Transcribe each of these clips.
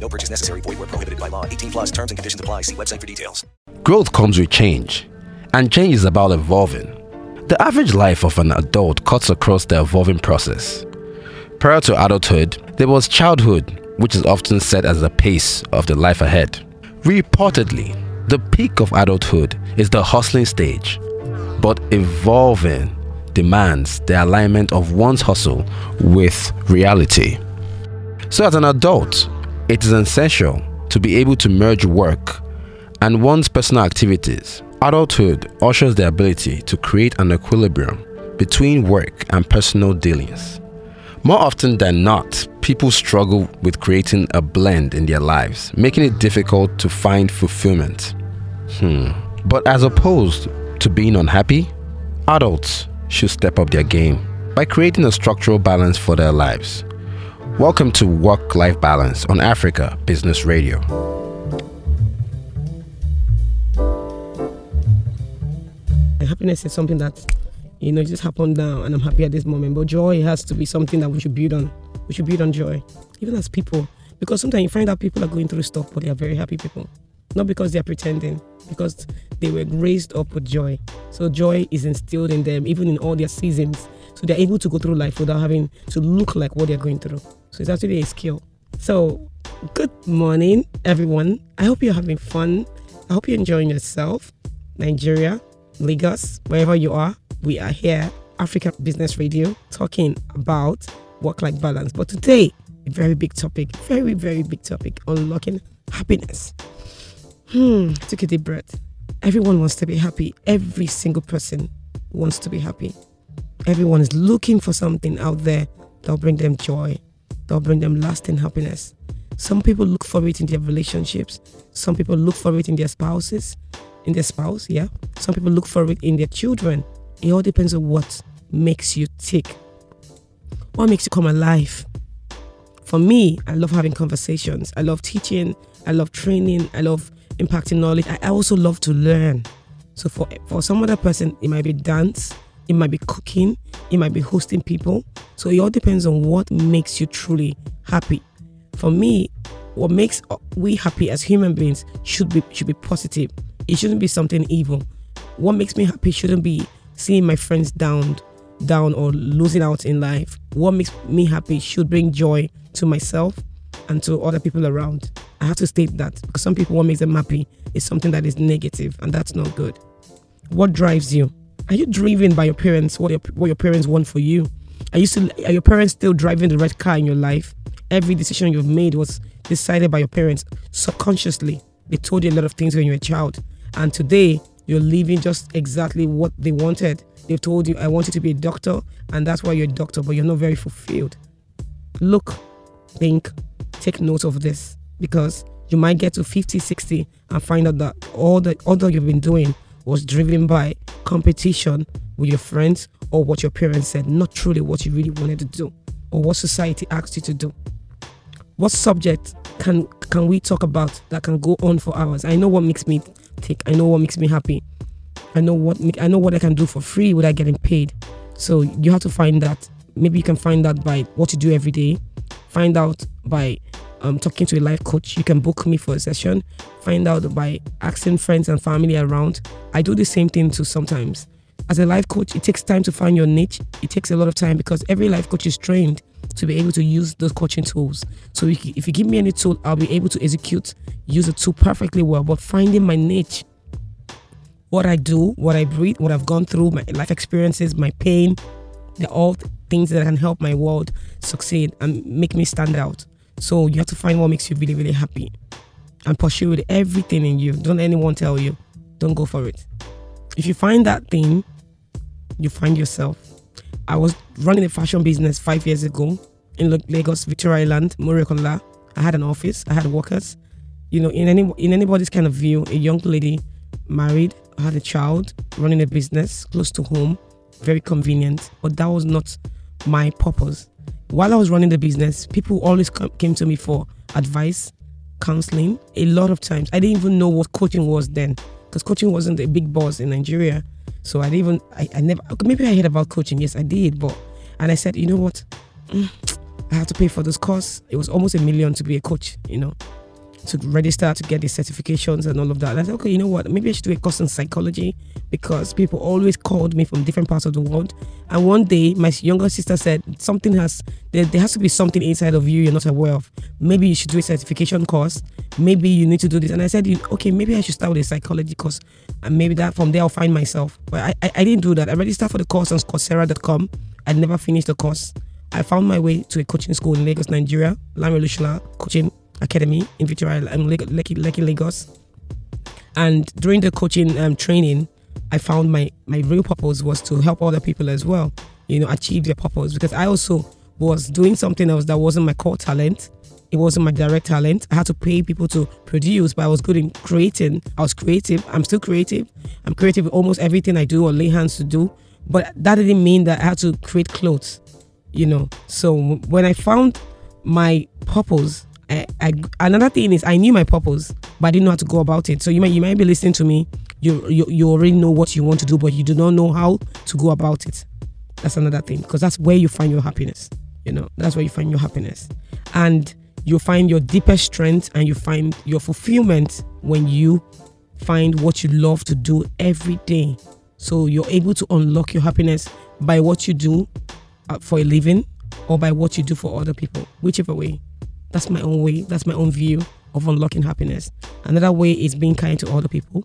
No purchase necessary. Void where prohibited by law. 18 plus terms and conditions apply. See website for details. Growth comes with change, and change is about evolving. The average life of an adult cuts across the evolving process. Prior to adulthood, there was childhood, which is often set as the pace of the life ahead. Reportedly, the peak of adulthood is the hustling stage, but evolving demands the alignment of one's hustle with reality. So as an adult, it is essential to be able to merge work and one's personal activities. Adulthood ushers the ability to create an equilibrium between work and personal dealings. More often than not, people struggle with creating a blend in their lives, making it difficult to find fulfillment. But as opposed to being unhappy, adults should step up their game by creating a structural balance for their lives. Welcome to Work-Life Balance on Africa Business Radio. Happiness is something that, it just happened now and I'm happy at this moment. But joy has to be something that we should build on. We should build on joy, even as people. Because sometimes you find out people are going through stuff, but they are very happy people. Not because they are pretending, because they were raised up with joy. So joy is instilled in them, even in all their seasons. So they're able to go through life without having to look like what they're going through. So it's actually a skill. So good morning, everyone. I hope you're having fun. I hope you're enjoying yourself. Nigeria, Lagos, wherever you are. We are here, Africa Business Radio, talking about work-life balance. But today, a very big topic, very, very big topic, unlocking happiness. Take a deep breath. Everyone wants to be happy. Every single person wants to be happy. Everyone is looking for something out there that will bring them joy, that will bring them lasting happiness. Some people look for it in their relationships. Some people look for it in their spouses, Some people look for it in their children. It all depends on what makes you tick. What makes you come alive? For me, I love having conversations. I love teaching. I love training. I love impacting knowledge. I also love to learn. So for some other person, it might be dance. It might be cooking. It might be hosting people. So it all depends on what makes you truly happy. For me, what makes we happy as human beings should be positive. It shouldn't be something evil. What makes me happy shouldn't be seeing my friends down or losing out in life. What makes me happy should bring joy to myself and to other people around. I have to state that, because some people, what makes them happy is something that is negative, and that's not good. What drives you? Are you driven by your parents, what your parents want for you? Are your parents still driving the right car in your life? Every decision you've made was decided by your parents subconsciously. They told you a lot of things when you were a child, and today you're living just exactly what they wanted. They've told you, I want you to be a doctor, and that's why you're a doctor, but you're not very fulfilled. Look, think, take note of this, because you might get to 50, 60 and find out that all that you've been doing was driven by competition with your friends or what your parents said, not truly what you really wanted to do or what society asked you to do. What subject can we talk about that can go on for hours? I know what makes me tick. I know what makes me happy. I know what I can do for free without getting paid. So you have to find that. Maybe you can find that by what you do every day. Find out by talking to a life coach. You can book me for a session. Find out by asking friends and family around. I do the same thing too sometimes. As a life coach, it takes time to find your niche. It takes a lot of time, because every life coach is trained to be able to use those coaching tools. So if you give me any tool, I'll be able to use the tool perfectly well. But finding my niche, what I do, what I breathe, what I've gone through, my life experiences, my pain, they're all things that can help my world succeed and make me stand out. So you have to find what makes you really, really happy and pursue with everything in you. Don't let anyone tell you. Don't go for it. If you find that thing, you find yourself. I was running a fashion business 5 years ago in Lagos, Victoria Island, Murekola. I had an office. I had workers. You know, in anybody's kind of view, a young lady, married, had a child, running a business close to home, very convenient. But that was not my purpose. While I was running the business, people always came to me for advice, counseling. A lot of times, I didn't even know what coaching was then, because coaching wasn't a big buzz in Nigeria. So I heard about coaching. Yes, I did. And I said, you know what? I had to pay for this course. It was almost $1 million to be a coach, you know, to register, to get the certifications and all of that. And I said, okay, you know what? Maybe I should do a course in psychology, because people always called me from different parts of the world. And one day, my younger sister said, there has to be something inside of you you're not aware of. Maybe you should do a certification course. Maybe you need to do this. And I said, okay, maybe I should start with a psychology course. And maybe that from there I'll find myself. But I didn't do that. I registered for the course on Coursera.com. I never finished the course. I found my way to a coaching school in Lagos, Nigeria, Lamrelushla Coaching Academy in Victoria, Lagos. And during the coaching training, I found my real purpose was to help other people as well, you know, achieve their purpose, because I also was doing something else that wasn't my core talent. It wasn't my direct talent. I had to pay people to produce, but I was good in creating. I was creative. I'm still creative. I'm creative with almost everything I do or lay hands to do. But that didn't mean that I had to create clothes, you know. So when I found my purpose, another thing is I knew my purpose, but I didn't know how to go about it. So you might be listening to me. You already know what you want to do, but you do not know how to go about it. That's another thing, because that's where you find your happiness. You know, that's where you find your happiness, and you find your deepest strength, and you find your fulfillment when you find what you love to do every day. So you're able to unlock your happiness by what you do for a living, or by what you do for other people, whichever way. That's my own way. That's my own view of unlocking happiness. Another way is being kind to other people,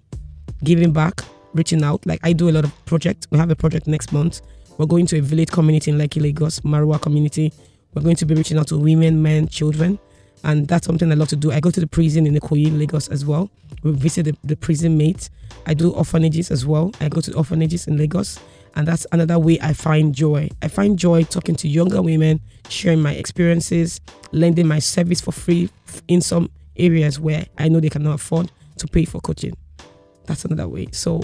giving back, reaching out. Like I do a lot of projects. We have a project next month. We're going to a village community in Lagos, Marua community. We're going to be reaching out to women, men, children. And that's something I love to do. I go to the prison in Ikoyi, Lagos as well. We visit the prison mates. I do orphanages as well. I go to orphanages in Lagos. And that's another way I find joy. I find joy talking to younger women, sharing my experiences, lending my service for free in some areas where I know they cannot afford to pay for coaching. That's another way. So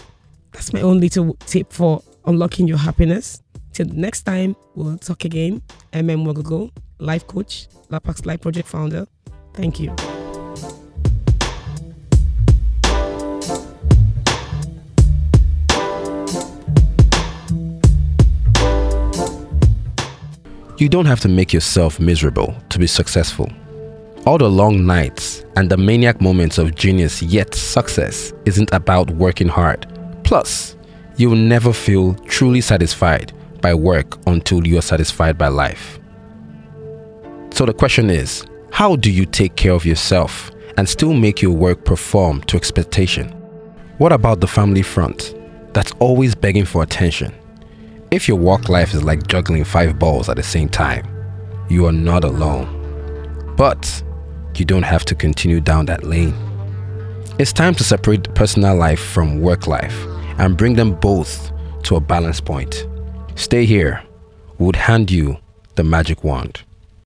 that's my own little tip for unlocking your happiness. Till next time, we'll talk again. Emem Wogogo, life coach, Lapax Life Project founder. Thank you. You don't have to make yourself miserable to be successful. All the long nights and the maniac moments of genius yet success isn't about working hard. Plus, you'll never feel truly satisfied by work until you're satisfied by life. So the question is, how do you take care of yourself and still make your work perform to expectation? What about the family front that's always begging for attention? If your work life is like juggling 5 balls at the same time, you are not alone. But you don't have to continue down that lane. It's time to separate personal life from work life and bring them both to a balance point. Stay here. We'll hand you the magic wand.